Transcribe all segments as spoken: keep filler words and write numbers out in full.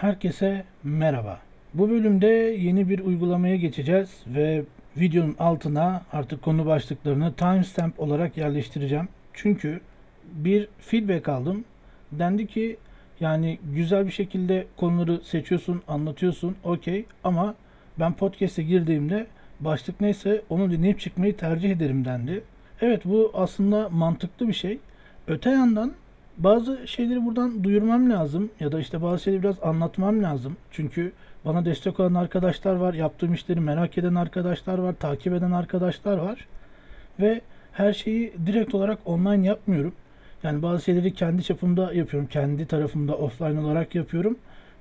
Herkese merhaba. Bu bölümde yeni bir uygulamaya geçeceğiz ve videonun altına artık konu başlıklarını timestamp olarak yerleştireceğim. Çünkü bir feedback aldım. Dendi ki yani güzel bir şekilde konuları seçiyorsun, anlatıyorsun, okey, ama ben podcast'e girdiğimde başlık neyse onu dinleyip çıkmayı tercih ederim dendi. Evet, bu aslında mantıklı bir şey. Öte yandan bazı şeyleri buradan duyurmam lazım ya da işte bazı şeyleri biraz anlatmam lazım. Çünkü bana destek olan arkadaşlar var, yaptığım işleri merak eden arkadaşlar var, takip eden arkadaşlar var. Ve her şeyi direkt olarak online yapmıyorum. Yani bazı şeyleri kendi çapımda yapıyorum, kendi tarafımda offline olarak yapıyorum.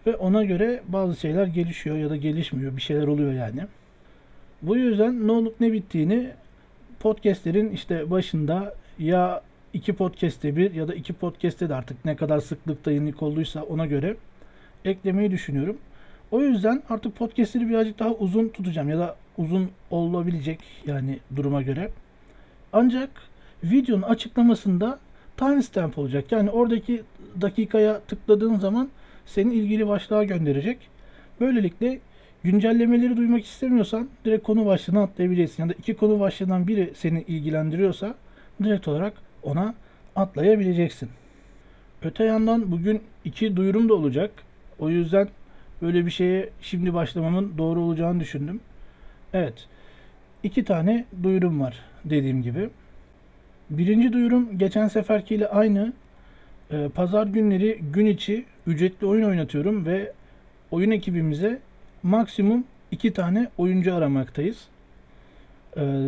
Ve ona göre bazı şeyler gelişiyor ya da gelişmiyor, bir şeyler oluyor yani. Bu yüzden ne olup ne bittiğini podcastlerin işte başında ya İki podcast'te bir ya da iki podcast'te de artık ne kadar sıklıkta yenilik olduysa ona göre eklemeyi düşünüyorum. O yüzden artık podcast'leri birazcık daha uzun tutacağım ya da uzun olabilecek yani duruma göre. Ancak videonun açıklamasında timestamp olacak. Yani oradaki dakikaya tıkladığın zaman senin ilgili başlığa gönderecek. Böylelikle güncellemeleri duymak istemiyorsan direkt konu başlığına atlayabileceksin. Ya da iki konu başlığından biri seni ilgilendiriyorsa direkt olarak ona atlayabileceksin. Öte yandan bugün iki duyurum da olacak. O yüzden böyle bir şeye şimdi başlamamın doğru olacağını düşündüm. Evet. İki tane duyurum var dediğim gibi. Birinci duyurum geçen seferkiyle aynı. Pazar günleri gün içi ücretli oyun oynatıyorum ve oyun ekibimize maksimum iki tane oyuncu aramaktayız.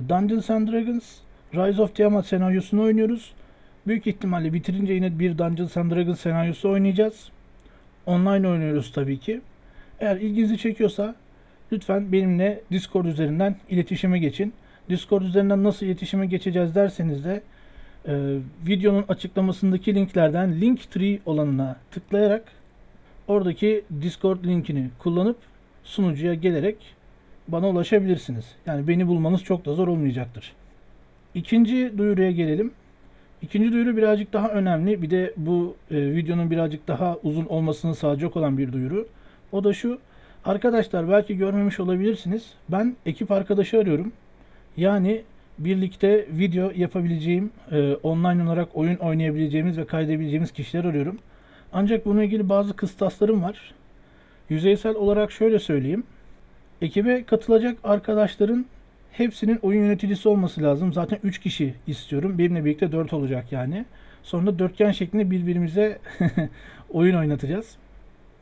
Dungeons and Dragons Rise of Tiamat senaryosunu oynuyoruz. Büyük ihtimalle bitirince yine bir Dungeons and Dragons senaryosu oynayacağız. Online oynuyoruz tabii ki. Eğer ilginizi çekiyorsa lütfen benimle Discord üzerinden iletişime geçin. Discord üzerinden nasıl iletişime geçeceğiz derseniz de e, videonun açıklamasındaki linklerden Linktree olanına tıklayarak oradaki Discord linkini kullanıp sunucuya gelerek bana ulaşabilirsiniz. Yani beni bulmanız çok da zor olmayacaktır. İkinci duyuruya gelelim. İkinci duyuru birazcık daha önemli. Bir de bu e, videonun birazcık daha uzun olmasını sağlayacak olan bir duyuru. O da şu. Arkadaşlar belki görmemiş olabilirsiniz. Ben ekip arkadaşı arıyorum. Yani birlikte video yapabileceğim, e, online olarak oyun oynayabileceğimiz ve kaydedebileceğimiz kişiler arıyorum. Ancak bununla ilgili bazı kıstaslarım var. Yüzeysel olarak şöyle söyleyeyim. Ekibe katılacak arkadaşların hepsinin oyun yöneticisi olması lazım. Zaten üç kişi istiyorum. Benimle birlikte dört olacak yani. Sonra dörtgen şeklinde birbirimize oyun oynatacağız.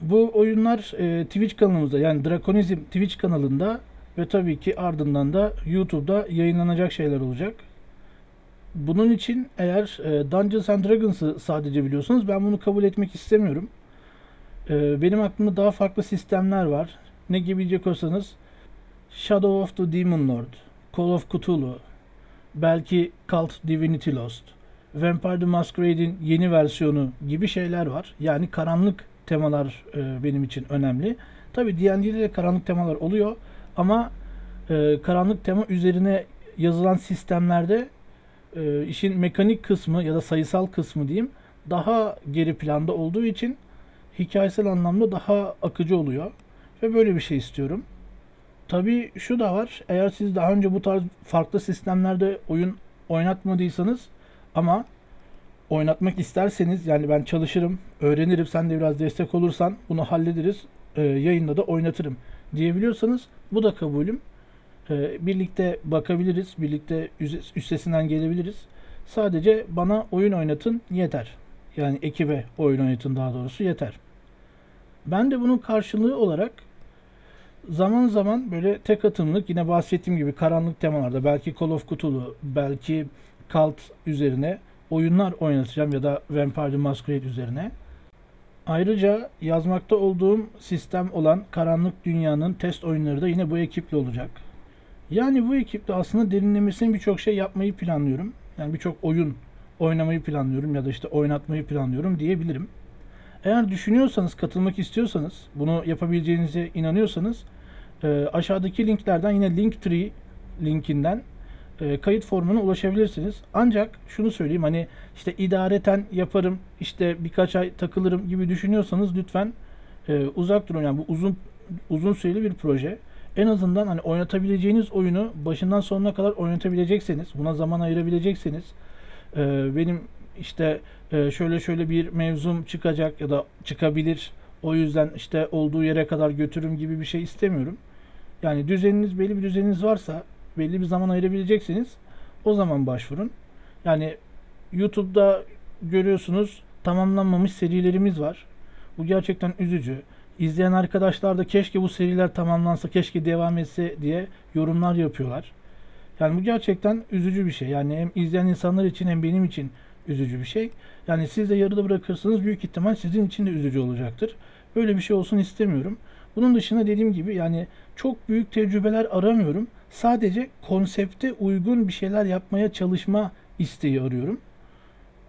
Bu oyunlar e, Twitch kanalımızda yani Draconizm Twitch kanalında ve tabii ki ardından da YouTube'da yayınlanacak şeyler olacak. Bunun için eğer e, Dungeons and Dragons'ı sadece biliyorsanız ben bunu kabul etmek istemiyorum. E, benim aklımda daha farklı sistemler var. Ne gibi diyecek olsanız Shadow of the Demon Lord, Call of Cthulhu, belki Cult Divinity Lost, Vampire the Masquerade'in yeni versiyonu gibi şeyler var. Yani karanlık temalar e, benim için önemli. Tabii D and D'de de karanlık temalar oluyor ama e, karanlık tema üzerine yazılan sistemlerde e, işin mekanik kısmı ya da sayısal kısmı diyeyim daha geri planda olduğu için hikayesel anlamda daha akıcı oluyor ve böyle bir şey istiyorum. Tabii şu da var, eğer siz daha önce bu tarz farklı sistemlerde oyun oynatmadıysanız ama oynatmak isterseniz, yani ben çalışırım, öğrenirim, sen de biraz destek olursan bunu hallederiz, e, yayında da oynatırım diyebiliyorsanız bu da kabulüm. E, birlikte bakabiliriz, birlikte üstesinden gelebiliriz. Sadece bana oyun oynatın yeter. Yani ekibe oyun oynatın daha doğrusu yeter. Ben de bunun karşılığı olarak zaman zaman böyle tek atımlık yine bahsettiğim gibi karanlık temalarda belki Call of Cthulhu, belki Cult üzerine oyunlar oynatacağım ya da Vampire the Masquerade üzerine. Ayrıca yazmakta olduğum sistem olan Karanlık Dünyanın test oyunları da yine bu ekiple olacak. Yani bu ekiple aslında derinlemesine birçok şey yapmayı planlıyorum. Yani birçok oyun oynamayı planlıyorum ya da işte oynatmayı planlıyorum diyebilirim. Eğer düşünüyorsanız, katılmak istiyorsanız, bunu yapabileceğinize inanıyorsanız e, aşağıdaki linklerden yine Linktree linkinden e, kayıt formuna ulaşabilirsiniz. Ancak şunu söyleyeyim, hani işte idareten yaparım, işte birkaç ay takılırım gibi düşünüyorsanız lütfen e, uzak durun. Yani bu uzun uzun süreli bir proje. En azından hani oynatabileceğiniz oyunu başından sonuna kadar oynatabilecekseniz, buna zaman ayırabilecekseniz, e, benim işte e, şöyle şöyle bir mevzum çıkacak ya da çıkabilir, o yüzden işte olduğu yere kadar götürüm gibi bir şey istemiyorum. Yani düzeniniz, belli bir düzeniniz varsa, belli bir zaman ayırabilecekseniz o zaman başvurun. Yani YouTube'da görüyorsunuz, tamamlanmamış serilerimiz var. Bu gerçekten üzücü. İzleyen arkadaşlar da keşke bu seriler tamamlansa, keşke devam etse diye yorumlar yapıyorlar. Yani bu gerçekten üzücü bir şey. Yani hem izleyen insanlar için hem benim için üzücü bir şey. Yani siz de yarıda bırakırsanız büyük ihtimal sizin için de üzücü olacaktır. Böyle bir şey olsun istemiyorum. Bunun dışında dediğim gibi yani çok büyük tecrübeler aramıyorum. Sadece konsepte uygun bir şeyler yapmaya çalışma isteği arıyorum.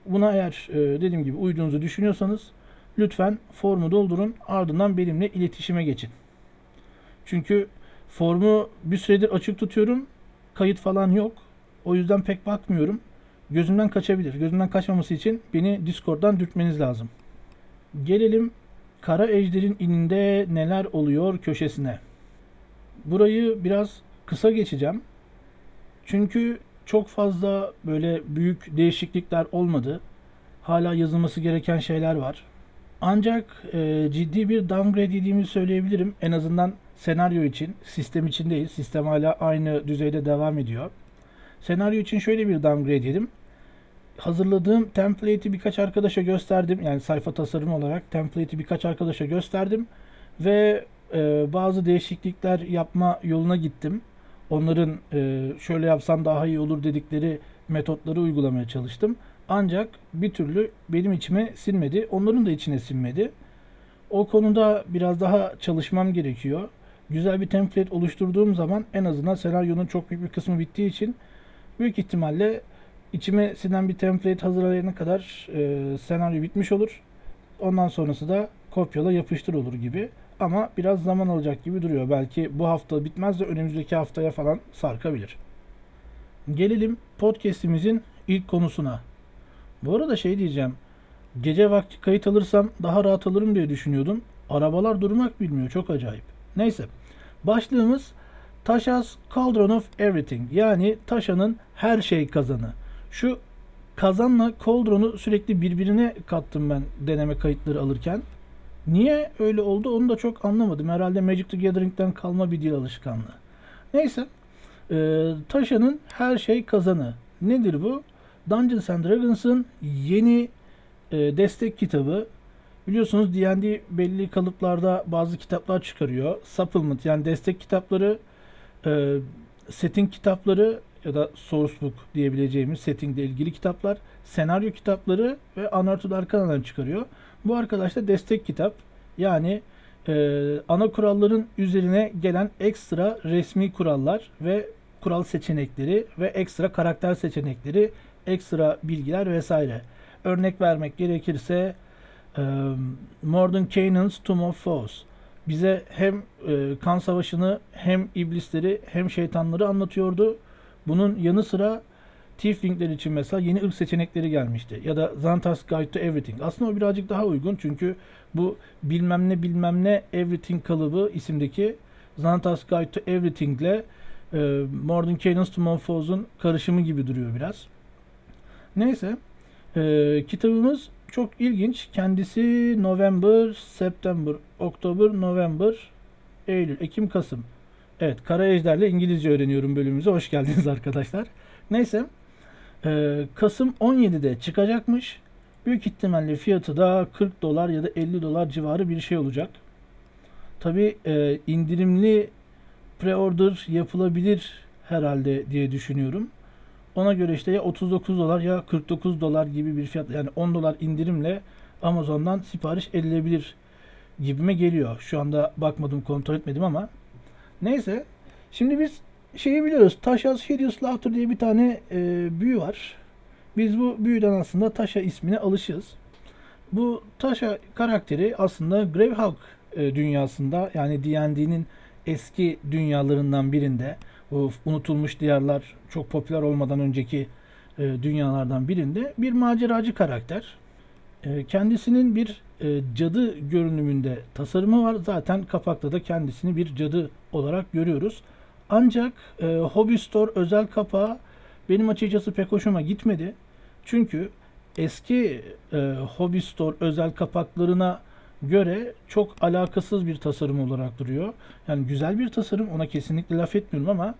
Buna eğer dediğim gibi uyduğunuzu düşünüyorsanız lütfen formu doldurun, ardından benimle iletişime geçin. Çünkü formu bir süredir açık tutuyorum. Kayıt falan yok. O yüzden pek bakmıyorum. Gözümden kaçabilir. Gözümden kaçmaması için beni Discord'dan dürtmeniz lazım. Gelelim Kara Ejder'in ininde neler oluyor köşesine. Burayı biraz kısa geçeceğim. Çünkü çok fazla böyle büyük değişiklikler olmadı. Hala yazılması gereken şeyler var. Ancak e, ciddi bir downgrade dediğimi söyleyebilirim. En azından senaryo için, sistem için değil. Sistem hala aynı düzeyde devam ediyor. Senaryo için şöyle bir downgrade dedim. Hazırladığım template'i birkaç arkadaşa gösterdim. Yani sayfa tasarımı olarak template'i birkaç arkadaşa gösterdim. Ve e, bazı değişiklikler yapma yoluna gittim. Onların e, şöyle yapsam daha iyi olur dedikleri metotları uygulamaya çalıştım. Ancak bir türlü benim içime sinmedi. Onların da içine sinmedi. O konuda biraz daha çalışmam gerekiyor. Güzel bir template oluşturduğum zaman en azından senaryonun çok büyük bir kısmı bittiği için büyük ihtimalle içime sinen bir template hazırlayana kadar e, senaryo bitmiş olur. Ondan sonrası da kopyala yapıştır olur gibi. Ama biraz zaman alacak gibi duruyor. Belki bu hafta bitmez de önümüzdeki haftaya falan sarkabilir. Gelelim podcast'imizin ilk konusuna. Bu arada şey diyeceğim. Gece vakti kayıt alırsam daha rahat alırım diye düşünüyordum. Arabalar durmak bilmiyor. Çok acayip. Neyse. Başlığımız Tasha's Cauldron of Everything. Yani Tasha'nın her şey kazanı. Şu kazanla Cauldron'u sürekli birbirine kattım ben deneme kayıtları alırken. Niye öyle oldu onu da çok anlamadım. Herhalde Magic the Gathering'den kalma bir dil alışkanlığı. Neyse. Ee, Tasha'nın her şey kazanı. Nedir bu? Dungeons and Dragons'ın yeni e, destek kitabı. Biliyorsunuz D and D belli kalıplarda bazı kitaplar çıkarıyor. Supplement yani destek kitapları, e, setting kitapları ya da sourcebook diyebileceğimiz setting ile ilgili kitaplar, senaryo kitapları ve Unearthed Arcana'dan çıkarıyor. Bu arkadaş da destek kitap. Yani e, ana kuralların üzerine gelen ekstra resmi kurallar ve kural seçenekleri ve ekstra karakter seçenekleri, ekstra bilgiler vesaire. Örnek vermek gerekirse e, Mordenkainen's Tome of Foes bize hem e, kan savaşını hem iblisleri hem şeytanları anlatıyordu. Bunun yanı sıra tieflingler için mesela yeni ırk seçenekleri gelmişti. Ya da Xanathar's Guide to Everything. Aslında o birazcık daha uygun çünkü bu bilmem ne bilmem ne Everything kalıbı isimdeki Xanathar's Guide to Everything ile e, Mordenkainen's Tome of Foes'un karışımı gibi duruyor biraz. Neyse, e, kitabımız çok ilginç. Kendisi November, September, Oktober, November, Eylül, Ekim, Kasım. Evet, Kara Ejder'le İngilizce öğreniyorum bölümümüze. Hoş geldiniz arkadaşlar. Neyse, e, Kasım on yedide çıkacakmış. Büyük ihtimalle fiyatı da kırk dolar ya da elli dolar civarı bir şey olacak. Tabii e, indirimli pre-order yapılabilir herhalde diye düşünüyorum. Ona göre işte ya otuz dokuz dolar ya kırk dokuz dolar gibi bir fiyat, yani on dolar indirimle Amazon'dan sipariş edilebilir gibime geliyor. Şu anda bakmadım, kontrol etmedim ama. Neyse. Şimdi biz şeyi biliyoruz. Tasha's Hideous Laughter diye bir tane e, büyü var. Biz bu büyüden aslında Tasha ismine alışığız. Bu Tasha karakteri aslında Greyhawk e, dünyasında, yani D and D'nin eski dünyalarından birinde, bu unutulmuş diyarlar çok popüler olmadan önceki e, dünyalardan birinde bir maceracı karakter. E, kendisinin bir e, cadı görünümünde tasarımı var. Zaten kapakta da kendisini bir cadı olarak görüyoruz. Ancak e, Hobby Store özel kapağı benim açıkçası pek hoşuma gitmedi. Çünkü eski e, Hobby Store özel kapaklarına göre çok alakasız bir tasarım olarak duruyor. Yani güzel bir tasarım, ona kesinlikle laf etmiyorum ama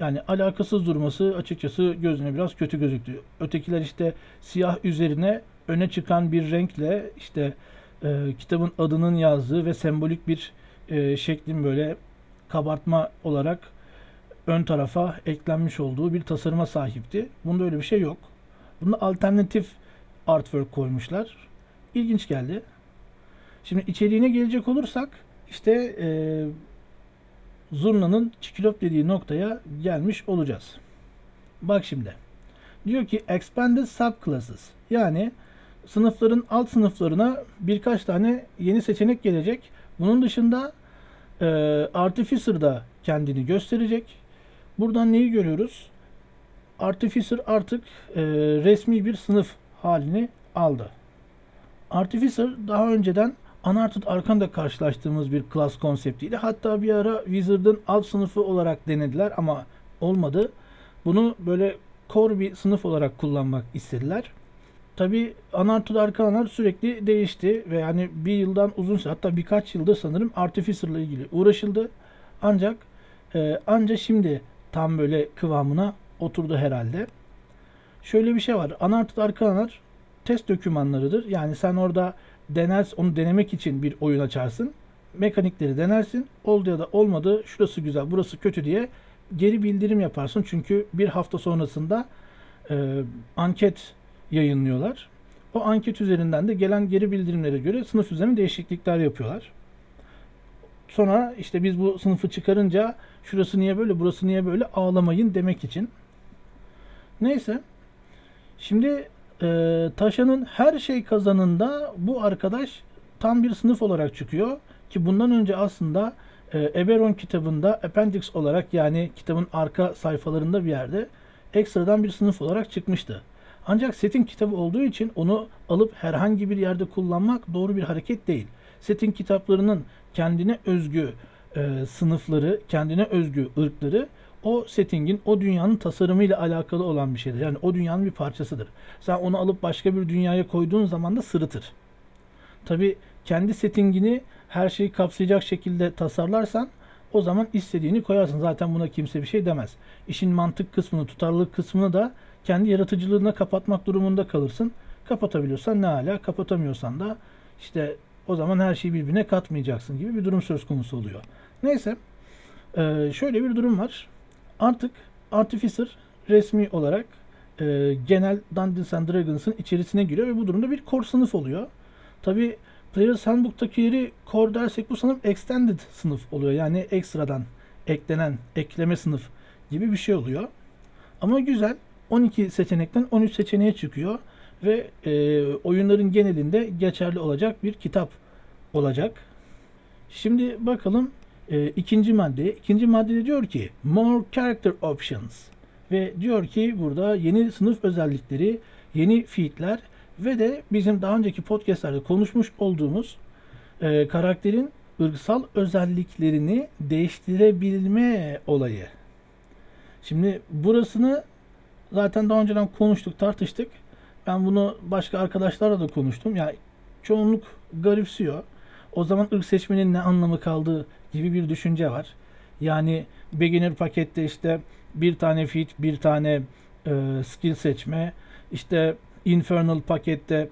yani alakasız durması açıkçası gözüne biraz kötü gözüktü. Ötekiler işte siyah üzerine öne çıkan bir renkle işte e, kitabın adının yazdığı ve sembolik bir e, şeklin böyle kabartma olarak ön tarafa eklenmiş olduğu bir tasarıma sahipti. Bunda öyle bir şey yok. Bunda alternatif artwork koymuşlar. İlginç geldi. Şimdi içeriğine gelecek olursak işte e, Zurna'nın Çikilop dediği noktaya gelmiş olacağız. Bak şimdi. Diyor ki Expanded Subclasses, yani sınıfların alt sınıflarına birkaç tane yeni seçenek gelecek. Bunun dışında e, Artificer da kendini gösterecek. Buradan neyi görüyoruz? Artificer artık e, resmi bir sınıf halini aldı. Artificer daha önceden Unearthed Arcana'da karşılaştığımız bir class konseptiydi. Hatta bir ara Wizard'ın alt sınıfı olarak denediler ama olmadı. Bunu böyle core bir sınıf olarak kullanmak istediler. Tabii Unearthed Arcana'lar sürekli değişti ve yani bir yıldan uzun, hatta birkaç yıldır sanırım Artificer'la ilgili uğraşıldı. Ancak e, anca şimdi tam böyle kıvamına oturdu herhalde. Şöyle bir şey var. Unearthed Arcana'lar test dokümanlarıdır. Yani sen orada denersin, onu denemek için bir oyun açarsın. Mekanikleri denersin. Oldu ya da olmadı, şurası güzel, burası kötü diye geri bildirim yaparsın. Çünkü bir hafta sonrasında e, anket yayınlıyorlar. O anket üzerinden de gelen geri bildirimlere göre sınıf üzerinde değişiklikler yapıyorlar. Sonra işte biz bu sınıfı çıkarınca şurası niye böyle, burası niye böyle ağlamayın demek için. Neyse. Şimdi Ee, Tasha'nın her şey kazanında bu arkadaş tam bir sınıf olarak çıkıyor ki bundan önce aslında e, Eberon kitabında appendix olarak, yani kitabın arka sayfalarında bir yerde ekstradan bir sınıf olarak çıkmıştı. Ancak setin kitabı olduğu için onu alıp herhangi bir yerde kullanmak doğru bir hareket değil. Setin kitaplarının kendine özgü e, sınıfları, kendine özgü ırkları o setting'in, o dünyanın tasarımıyla alakalı olan bir şeydir. Yani o dünyanın bir parçasıdır. Sen onu alıp başka bir dünyaya koyduğun zaman da sırıtır. Tabii kendi setting'ini her şeyi kapsayacak şekilde tasarlarsan o zaman istediğini koyarsın. Zaten buna kimse bir şey demez. İşin mantık kısmını, tutarlılık kısmını da kendi yaratıcılığına kapatmak durumunda kalırsın. Kapatabiliyorsan ne ala, kapatamıyorsan da işte o zaman her şeyi birbirine katmayacaksın gibi bir durum söz konusu oluyor. Neyse, şöyle bir durum var. Artık Artificer resmi olarak e, genel Dungeons and Dragons'ın içerisine giriyor ve bu durumda bir core sınıf oluyor. Tabi Player's Handbook'taki yeri core dersek bu sanırım extended sınıf oluyor. Yani ekstradan eklenen, ekleme sınıf gibi bir şey oluyor. Ama güzel, on iki seçenekten on üç seçeneğe çıkıyor ve e, oyunların genelinde geçerli olacak bir kitap olacak. Şimdi bakalım. E, ikinci madde. İkinci maddede diyor ki More Character Options ve diyor ki burada yeni sınıf özellikleri, yeni feedler ve de bizim daha önceki podcastlerde konuşmuş olduğumuz e, karakterin ırksal özelliklerini değiştirebilme olayı. Şimdi burasını zaten daha önceden konuştuk, tartıştık. Ben bunu başka arkadaşlarla da konuştum. Yani çoğunluk garipsiyor. O zaman ırk seçmenin ne anlamı kaldığı gibi bir düşünce var. Yani beginner pakette işte bir tane feat, bir tane e, skill seçme, işte infernal pakette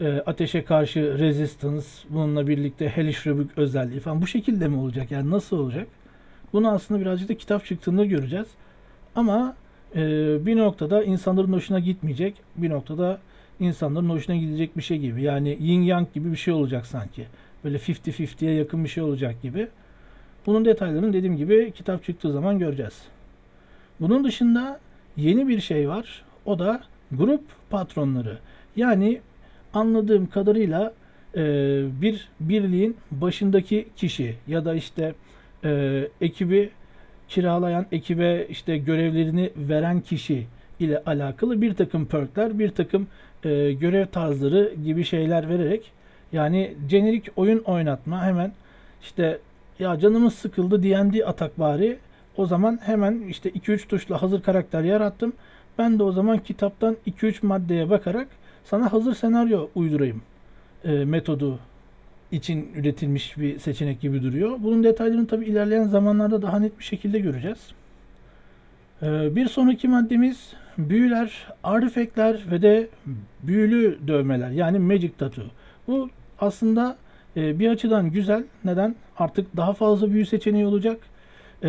e, ateşe karşı resistance, bununla birlikte hellish rebuke özelliği falan, bu şekilde mi olacak? Yani nasıl olacak? Bunu aslında birazcık da kitap çıktığında göreceğiz. Ama e, bir noktada insanların hoşuna gitmeyecek, bir noktada insanların hoşuna gidecek bir şey gibi. Yani yin yang gibi bir şey olacak sanki. Böyle elli elliye yakın bir şey olacak gibi. Bunun detaylarını dediğim gibi kitap çıktığı zaman göreceğiz. Bunun dışında yeni bir şey var. O da grup patronları. Yani anladığım kadarıyla e, bir birliğin başındaki kişi ya da işte e, ekibi kiralayan, ekibe işte görevlerini veren kişi ile alakalı bir takım perkler, bir takım e, görev tarzları gibi şeyler vererek Yani jenerik oyun oynatma, hemen işte ya canımız sıkıldı D and D atak bari. O zaman hemen işte iki üç tuşla hazır karakter yarattım. Ben de o zaman kitaptan iki üç maddeye bakarak sana hazır senaryo uydurayım e, metodu için üretilmiş bir seçenek gibi duruyor. Bunun detaylarını tabii ilerleyen zamanlarda daha net bir şekilde göreceğiz. E, bir sonraki maddemiz büyüler, artifact'ler ve de büyülü dövmeler, yani magic tattoo. Bu aslında e, bir açıdan güzel. Neden? Artık daha fazla büyü seçeneği olacak. E,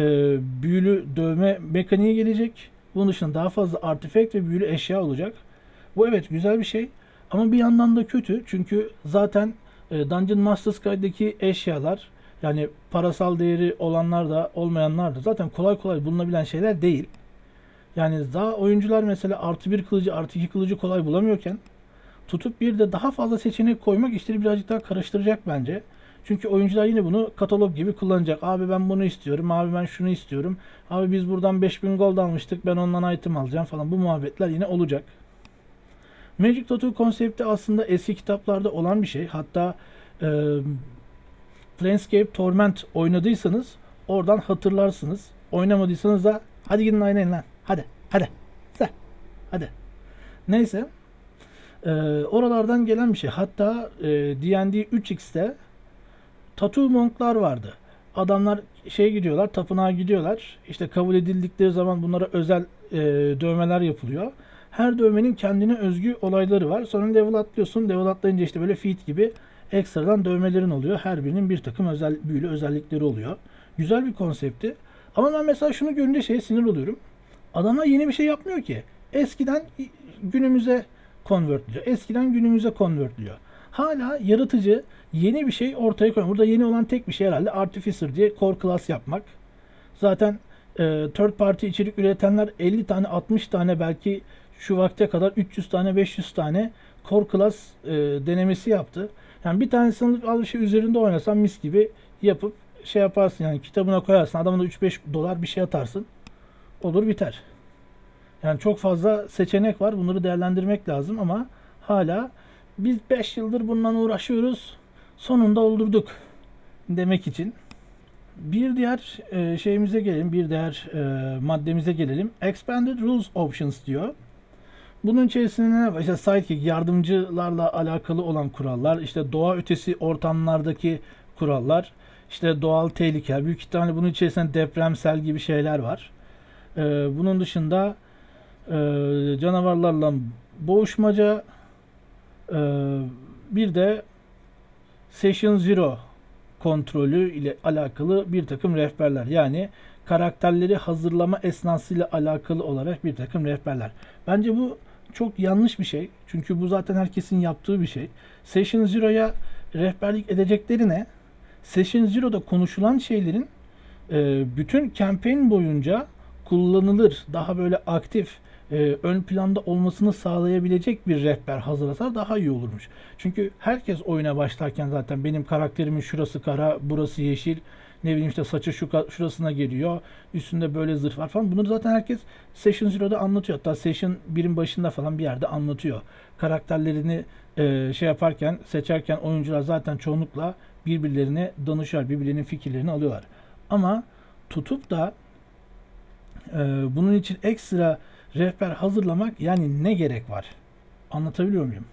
büyülü dövme mekaniği gelecek. Bunun dışında daha fazla artifact ve büyülü eşya olacak. Bu evet güzel bir şey. Ama bir yandan da kötü. Çünkü zaten Dungeon Master's Guide'deki eşyalar, yani parasal değeri olanlar da olmayanlar da zaten kolay kolay bulunabilen şeyler değil. Yani daha oyuncular mesela artı bir kılıcı, artı iki kılıcı kolay bulamıyorken tutup bir de daha fazla seçenek koymak işleri birazcık daha karıştıracak bence. Çünkü oyuncular yine bunu katalog gibi kullanacak. Abi ben bunu istiyorum, abi ben şunu istiyorum, abi biz buradan beş bin gold almıştık, ben ondan item alacağım falan, bu muhabbetler yine olacak. Magic Tattoo konsepti aslında eski kitaplarda olan bir şey. Hatta e, Planescape Torment oynadıysanız oradan hatırlarsınız. Oynamadıysanız da hadi gidin oynayın lan. Hadi, hadi, hadi, hadi. Neyse. E, oralardan gelen bir şey. Hatta e, D and D üç x'te Tattoo Monk'lar vardı. Adamlar şey gidiyorlar, tapınağa gidiyorlar. İşte kabul edildikleri zaman bunlara özel e, dövmeler yapılıyor. Her dövmenin kendine özgü olayları var. Sonra level atlıyorsun. Level atlayınca işte böyle feat gibi ekstradan dövmelerin oluyor. Her birinin bir takım özel büyülü özellikleri oluyor. Güzel bir konseptti. Ama ben mesela şunu görünce şeye sinir oluyorum. Adamlar yeni bir şey yapmıyor ki. Eskiden günümüze konvertliyor. Eskiden günümüze konvertliyor. Hala yaratıcı yeni bir şey ortaya koyuyor. Burada yeni olan tek bir şey herhalde Artificer diye core class yapmak. Zaten e, third party içerik üretenler elli tane, altmış tane belki şu vakte kadar üç yüz tane, beş yüz tane core class e, denemesi yaptı. Yani bir tanesini al bir şey üzerinde oynasan mis gibi yapıp şey yaparsın, yani kitabına koyarsın. Adamına üç beş dolar bir şey atarsın. Olur biter. Yani çok fazla seçenek var. Bunları değerlendirmek lazım ama hala biz beş yıldır bundan uğraşıyoruz. Sonunda oldurduk demek için. Bir diğer e, şeyimize gelelim. Bir diğer e, maddemize gelelim. Expanded Rules Options diyor. Bunun içerisinde ne var? İşte sidekick, yardımcılarla alakalı olan kurallar, işte doğa ötesi ortamlardaki kurallar, işte doğal tehlikeler, büyük ihtimalle bunun içerisinde deprem, sel gibi şeyler var. Ee, bunun dışında e, canavarlarla boğuşmaca, e, bir de Session Zero kontrolü ile alakalı bir takım rehberler, yani karakterleri hazırlama esnasıyla alakalı olarak bir takım rehberler. Bence bu çok yanlış bir şey. Çünkü bu zaten herkesin yaptığı bir şey. Session Zero'ya rehberlik edeceklerine Session Zero'da konuşulan şeylerin e, bütün campaign boyunca kullanılır, daha böyle aktif, e, ön planda olmasını sağlayabilecek bir rehber hazırlasa daha iyi olurmuş. Çünkü herkes oyuna başlarken zaten benim karakterimin şurası kara, burası yeşil, ne bileyim işte saçı şu, şurasına geliyor, üstünde böyle zırh var falan. Bunları zaten herkes Session Zero'da anlatıyor. Hatta Session birin başında falan bir yerde anlatıyor. Karakterlerini e, şey yaparken, seçerken oyuncular zaten çoğunlukla birbirlerine danışıyorlar. Birbirlerinin fikirlerini alıyorlar. Ama tutup da e, bunun için ekstra rehber hazırlamak, yani ne gerek var? Anlatabiliyor muyum?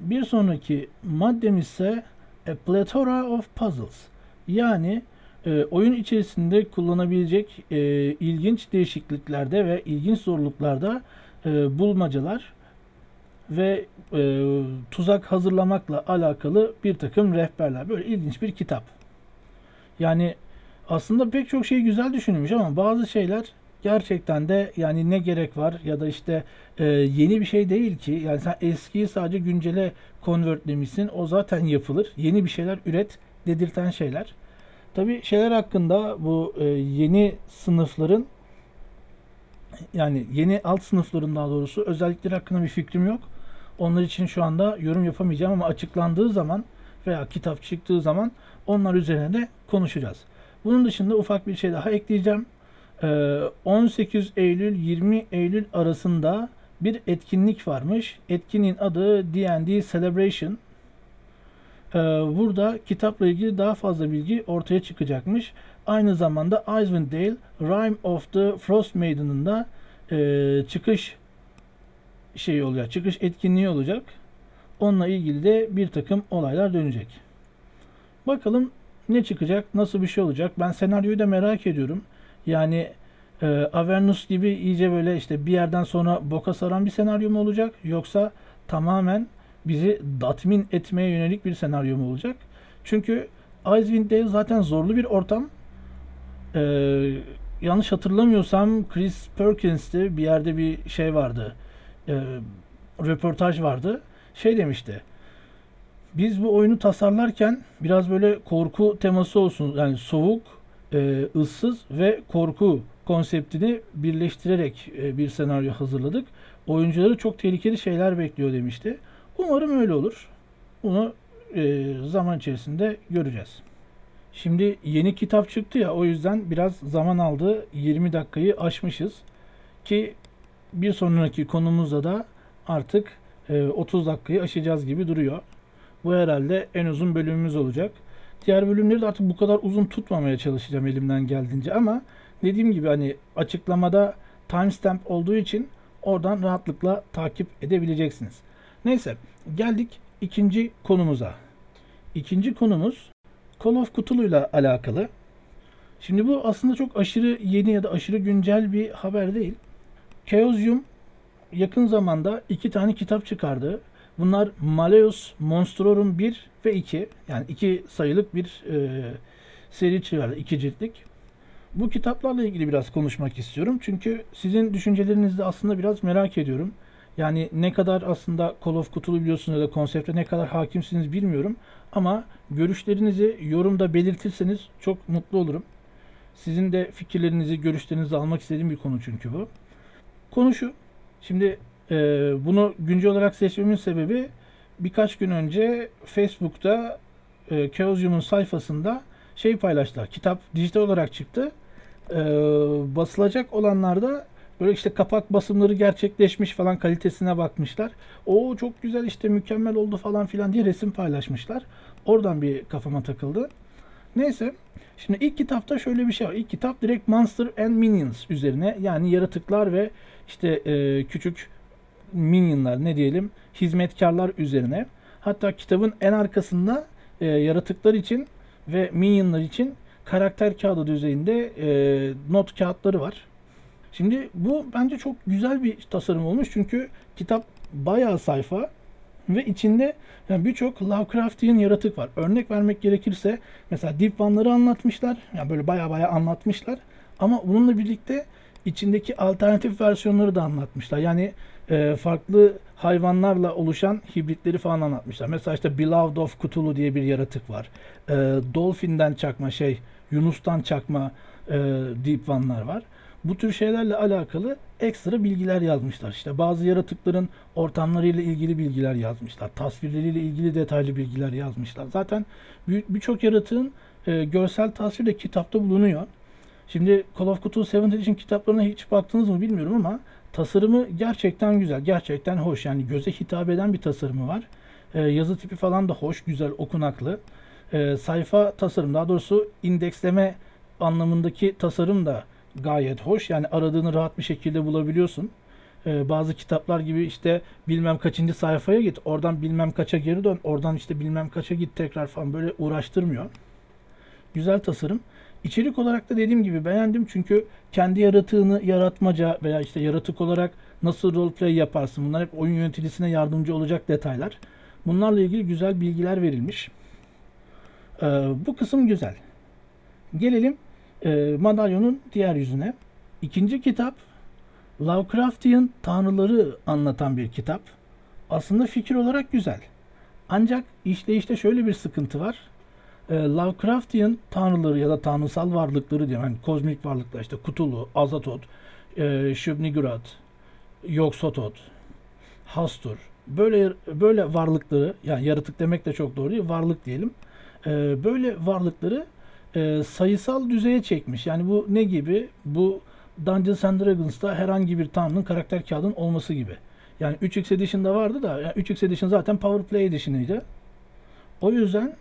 Bir sonraki maddemiz ise A Plethora of Puzzles. Yani e, oyun içerisinde kullanabilecek e, ilginç değişikliklerde ve ilginç zorluklarda e, bulmacalar ve e, tuzak hazırlamakla alakalı bir takım rehberler. Böyle ilginç bir kitap. Yani aslında pek çok şey güzel düşünülmüş ama bazı şeyler gerçekten de yani ne gerek var, ya da işte e, yeni bir şey değil ki. Yani sen eskiyi sadece güncele konvertlemişsin. O zaten yapılır. Yeni bir şeyler üret dedirten şeyler. Tabii şeyler hakkında bu e, yeni sınıfların, yani yeni alt sınıfların daha doğrusu özellikleri hakkında bir fikrim yok. Onlar için şu anda yorum yapamayacağım ama açıklandığı zaman veya kitap çıktığı zaman onlar üzerine de konuşacağız. Bunun dışında ufak bir şey daha ekleyeceğim. E, on sekiz Eylül yirmi Eylül arasında bir etkinlik varmış. Etkinliğin adı D and D Celebration. Ee, burada kitapla ilgili daha fazla bilgi ortaya çıkacakmış. Aynı zamanda Icewind Dale, Rime of the Frost Maiden'ın da e, çıkış şey olacak, çıkış etkinliği olacak. Onunla ilgili de bir takım olaylar dönecek. Bakalım ne çıkacak, nasıl bir şey olacak. Ben senaryoyu da merak ediyorum. Yani e, Avernus gibi iyice böyle işte bir yerden sonra boka saran bir senaryo mu olacak? Yoksa tamamen bizi tatmin etmeye yönelik bir senaryo mu olacak? Çünkü Icewind Dale zaten zorlu bir ortam. Ee, yanlış hatırlamıyorsam Chris Perkins'te bir yerde bir şey vardı. Ee, röportaj vardı. Şey demişti. Biz bu oyunu tasarlarken biraz böyle korku teması olsun. Yani soğuk, e, ıssız ve korku konseptini birleştirerek e, bir senaryo hazırladık. Oyuncuları çok tehlikeli şeyler bekliyor demişti. Umarım öyle olur. Bunu e, zaman içerisinde göreceğiz. Şimdi yeni kitap çıktı ya, o yüzden biraz zaman aldı. yirmi dakikayı aşmışız. Ki bir sonraki konumuzda da artık e, otuz dakikayı aşacağız gibi duruyor. Bu herhalde en uzun bölümümüz olacak. Diğer bölümleri de artık bu kadar uzun tutmamaya çalışacağım elimden geldiğince. Ama dediğim gibi hani açıklamada timestamp olduğu için oradan rahatlıkla takip edebileceksiniz. Neyse, geldik ikinci konumuza. İkinci konumuz Call of Cthulhu ile alakalı. Şimdi bu aslında çok aşırı yeni ya da aşırı güncel bir haber değil. Chaosium yakın zamanda iki tane kitap çıkardı. Bunlar Maleus Monstrorum bir ve iki. Yani iki sayılık bir e, seri çıkardı. iki ciltlik. Bu kitaplarla ilgili biraz konuşmak istiyorum. Çünkü sizin düşüncelerinizi de aslında biraz merak ediyorum. Yani ne kadar aslında Call of Cthulhu biliyorsunuz ya da konsepte ne kadar hakimsiniz bilmiyorum. Ama görüşlerinizi yorumda belirtirseniz çok mutlu olurum. Sizin de fikirlerinizi, görüşlerinizi almak istediğim bir konu çünkü bu. Konu şu. Şimdi e, bunu güncel olarak seçmemin sebebi birkaç gün önce Facebook'ta e, Chaosium'un sayfasında şey paylaştılar. Kitap dijital olarak çıktı. E, basılacak olanlarda böyle işte kapak basımları gerçekleşmiş falan, kalitesine bakmışlar. Oo çok güzel işte, mükemmel oldu falan filan diye resim paylaşmışlar. Oradan bir kafama takıldı. Neyse, şimdi ilk kitapta şöyle bir şey var. İlk kitap direkt Monster and Minions üzerine, yani yaratıklar ve işte e, küçük minionlar, ne diyelim, hizmetkarlar üzerine. Hatta kitabın en arkasında e, yaratıklar için ve minionlar için karakter kağıdı düzeyinde e, not kağıtları var. Şimdi bu bence çok güzel bir tasarım olmuş. Çünkü kitap bayağı sayfa ve içinde yani birçok Lovecraftian yaratık var. Örnek vermek gerekirse mesela Deep One'ları anlatmışlar. Yani böyle bayağı bayağı anlatmışlar. Ama bununla birlikte içindeki alternatif versiyonları da anlatmışlar. Yani e, farklı hayvanlarla oluşan hibritleri falan anlatmışlar. Mesela işte Beloved of Cthulhu diye bir yaratık var. E, Dolphin'den çakma şey, Yunus'tan çakma e, Deep One'lar var. Bu tür şeylerle alakalı ekstra bilgiler yazmışlar. İşte bazı yaratıkların ortamlarıyla ilgili bilgiler yazmışlar. Tasvirleriyle ilgili detaylı bilgiler yazmışlar. Zaten birçok yaratığın e, görsel tasviri de kitapta bulunuyor. Şimdi Call of Cthulhu yedinci Edition kitaplarına hiç baktınız mı bilmiyorum ama tasarımı gerçekten güzel, gerçekten hoş. Yani göze hitap eden bir tasarımı var. E, yazı tipi falan da hoş, güzel, okunaklı. E, sayfa tasarım, daha doğrusu indeksleme anlamındaki tasarım da gayet hoş. Yani aradığını rahat bir şekilde bulabiliyorsun. Ee, bazı kitaplar gibi işte bilmem kaçıncı sayfaya git, oradan bilmem kaça geri dön, oradan işte bilmem kaça git tekrar falan, böyle uğraştırmıyor. Güzel tasarım. İçerik olarak da dediğim gibi beğendim. Çünkü kendi yaratığını yaratmaca veya işte yaratık olarak nasıl roleplay yaparsın, bunlar hep oyun yöneticisine yardımcı olacak detaylar. Bunlarla ilgili güzel bilgiler verilmiş. Ee, bu kısım güzel. Gelelim E, madalyonun diğer yüzüne. İkinci kitap Lovecraftian tanrıları anlatan bir kitap. Aslında fikir olarak güzel. Ancak işleyişte şöyle bir sıkıntı var. E, Lovecraftian tanrıları ya da tanrısal varlıkları diye, yani kozmik varlıklar, işte Cthulhu, Azathoth, e, Shub-Niggurath, Yog-Sothoth, Hastur. Böyle böyle varlıkları, yani yaratık demek de çok doğru değil, varlık diyelim. E, böyle varlıkları E, sayısal düzeye çekmiş. Yani bu ne gibi? Bu Dungeons and Dragons'ta herhangi bir tanrının karakter kağıdının olması gibi. Yani üç X Edition'da vardı da, yani üç X Edition zaten Power Play Edition'ıydı. O yüzden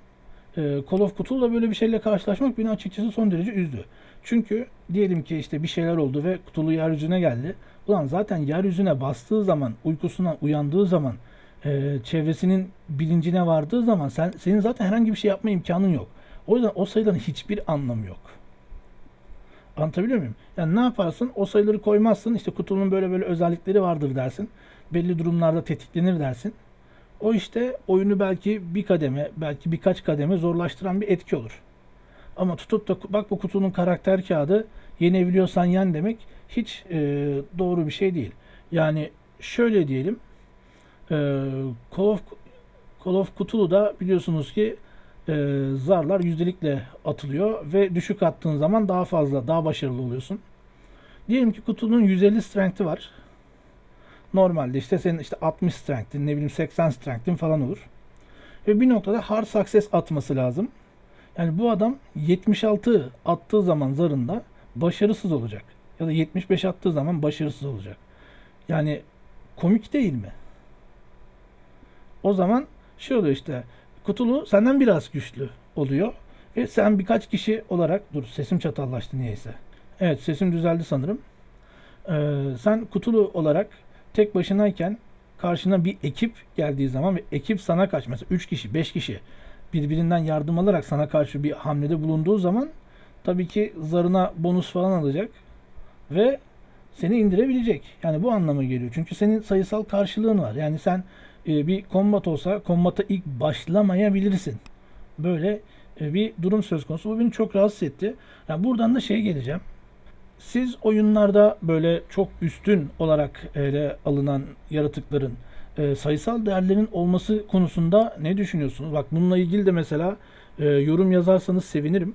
e, Call of Cthulhu'da böyle bir şeyle karşılaşmak beni açıkçası son derece üzdü. Çünkü diyelim ki işte bir şeyler oldu ve Cthulhu yeryüzüne geldi. Ulan zaten yeryüzüne bastığı zaman, uykusundan uyandığı zaman, e, çevresinin bilincine vardığı zaman sen senin zaten herhangi bir şey yapma imkanın yok. O yüzden o sayıların hiçbir anlamı yok. Anlatabiliyor muyum? Yani ne yaparsın? O sayıları koymazsın. İşte Cthulhu'nun böyle böyle özellikleri vardır dersin. Belli durumlarda tetiklenir dersin. O işte oyunu belki bir kademe, belki birkaç kademe zorlaştıran bir etki olur. Ama tutup da bak bu Cthulhu'nun karakter kağıdı, yenebiliyorsan yen demek hiç e, doğru bir şey değil. Yani şöyle diyelim, e, Call of, Call of Cthulhu'da biliyorsunuz ki e, zarlar yüzdelikle atılıyor ve düşük attığın zaman daha fazla, daha başarılı oluyorsun. Diyelim ki Cthulhu'nun yüz elli strength'i var. Normalde işte senin işte altmış strength'in, ne bileyim seksen strength'in falan olur. Ve bir noktada hard success atması lazım. Yani bu adam yetmiş altı attığı zaman zarında başarısız olacak. Ya da yetmiş beş attığı zaman başarısız olacak. Yani komik değil mi? O zaman şey oluyor işte. Cthulhu senden biraz güçlü oluyor. Ve sen birkaç kişi olarak... Dur sesim çatallaştı niyeyse. Evet sesim düzeldi sanırım. Ee, sen Cthulhu olarak tek başınayken karşına bir ekip geldiği zaman ve ekip sana karşı mesela üç kişi, beş kişi birbirinden yardım alarak sana karşı bir hamlede bulunduğu zaman tabii ki zarına bonus falan alacak ve seni indirebilecek. Yani bu anlama geliyor. Çünkü senin sayısal karşılığın var. Yani sen e, bir kombat olsa kombata ilk başlamayabilirsin. Böyle e, bir durum söz konusu. Bu beni çok rahatsız etti. Yani buradan da şey geleceğim. Siz oyunlarda böyle çok üstün olarak ele alınan yaratıkların e, sayısal değerlerin olması konusunda ne düşünüyorsunuz? Bak bununla ilgili de mesela e, yorum yazarsanız sevinirim.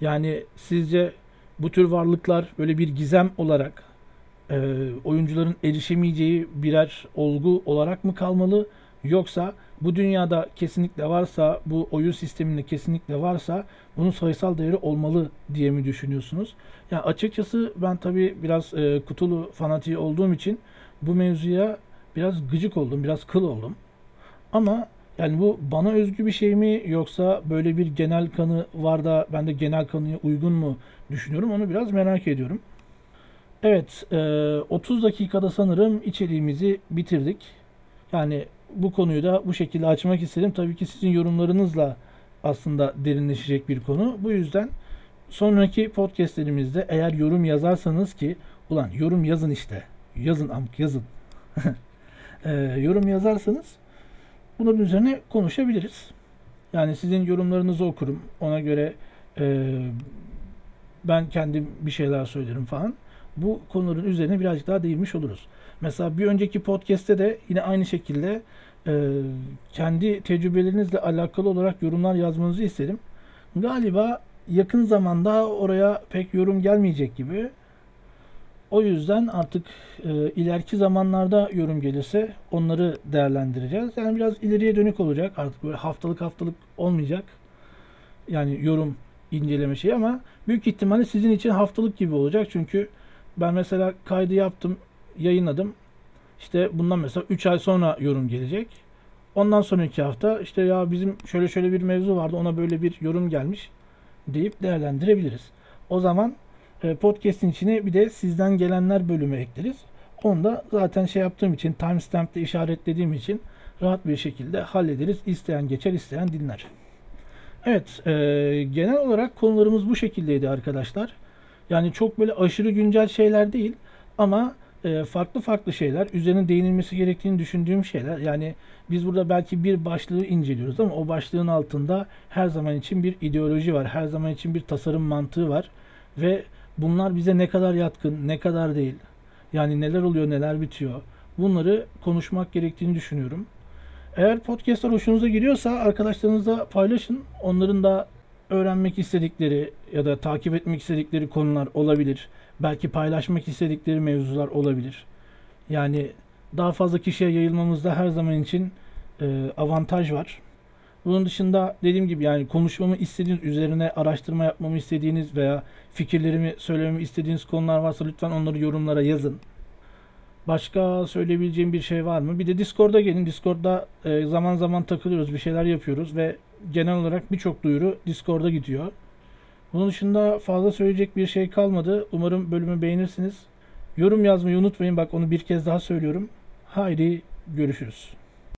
Yani sizce bu tür varlıklar böyle bir gizem olarak e, oyuncuların erişemeyeceği birer olgu olarak mı kalmalı? Yoksa bu dünyada kesinlikle varsa, bu oyun sisteminde kesinlikle varsa bunun sayısal değeri olmalı diye mi düşünüyorsunuz? Yani açıkçası ben tabii biraz e, Cthulhu fanatiği olduğum için bu mevzuya biraz gıcık oldum, biraz kıl oldum. Ama yani bu bana özgü bir şey mi yoksa böyle bir genel kanı var da ben de genel kanıya uygun mu düşünüyorum onu biraz merak ediyorum. Evet, e, otuz dakikada sanırım içeriğimizi bitirdik. Yani bu konuyu da bu şekilde açmak istedim. Tabii ki sizin yorumlarınızla aslında derinleşecek bir konu. Bu yüzden sonraki podcastlerimizde eğer yorum yazarsanız ki ulan yorum yazın işte. Yazın amk yazın. e, yorum yazarsanız bunun üzerine konuşabiliriz. Yani sizin yorumlarınızı okurum. Ona göre e, ben kendim bir şeyler söylerim falan. Bu konuların üzerine birazcık daha değinmiş oluruz. Mesela bir önceki podcast'te de yine aynı şekilde e, kendi tecrübelerinizle alakalı olarak yorumlar yazmanızı isterim. Galiba yakın zamanda oraya pek yorum gelmeyecek gibi. O yüzden artık e, ileriki zamanlarda yorum gelirse onları değerlendireceğiz. Yani biraz ileriye dönük olacak. Artık böyle haftalık haftalık olmayacak. Yani yorum inceleme şeyi ama büyük ihtimalle sizin için haftalık gibi olacak. Çünkü ben mesela kaydı yaptım. Yayınladım. İşte bundan mesela üç ay sonra yorum gelecek. Ondan sonraki hafta işte ya bizim şöyle şöyle bir mevzu vardı ona böyle bir yorum gelmiş deyip değerlendirebiliriz. O zaman podcast'in içine bir de sizden gelenler bölümü ekleriz. Onu da zaten şey yaptığım için timestamp'te işaretlediğim için rahat bir şekilde hallederiz. İsteyen geçer, isteyen dinler. Evet, e, genel olarak konularımız bu şekildeydi arkadaşlar. Yani çok böyle aşırı güncel şeyler değil ama farklı farklı şeyler, üzerine değinilmesi gerektiğini düşündüğüm şeyler. Yani biz burada belki bir başlığı inceliyoruz ama o başlığın altında her zaman için bir ideoloji var. Her zaman için bir tasarım mantığı var. Ve bunlar bize ne kadar yatkın, ne kadar değil. Yani neler oluyor, neler bitiyor. Bunları konuşmak gerektiğini düşünüyorum. Eğer podcastlar hoşunuza giriyorsa arkadaşlarınızla paylaşın. Onların da öğrenmek istedikleri ya da takip etmek istedikleri konular olabilir. Belki paylaşmak istedikleri mevzular olabilir. Yani daha fazla kişiye yayılmamızda her zaman için e, avantaj var. Bunun dışında dediğim gibi yani konuşmamı istediğiniz, üzerine araştırma yapmamı istediğiniz veya fikirlerimi söylememi istediğiniz konular varsa lütfen onları yorumlara yazın. Başka söyleyebileceğim bir şey var mı? Bir de Discord'a gelin. Discord'da zaman zaman takılıyoruz, bir şeyler yapıyoruz ve genel olarak birçok duyuru Discord'a gidiyor. Bunun dışında fazla söyleyecek bir şey kalmadı. Umarım bölümü beğenirsiniz. Yorum yazmayı unutmayın. Bak onu bir kez daha söylüyorum. Haydi görüşürüz.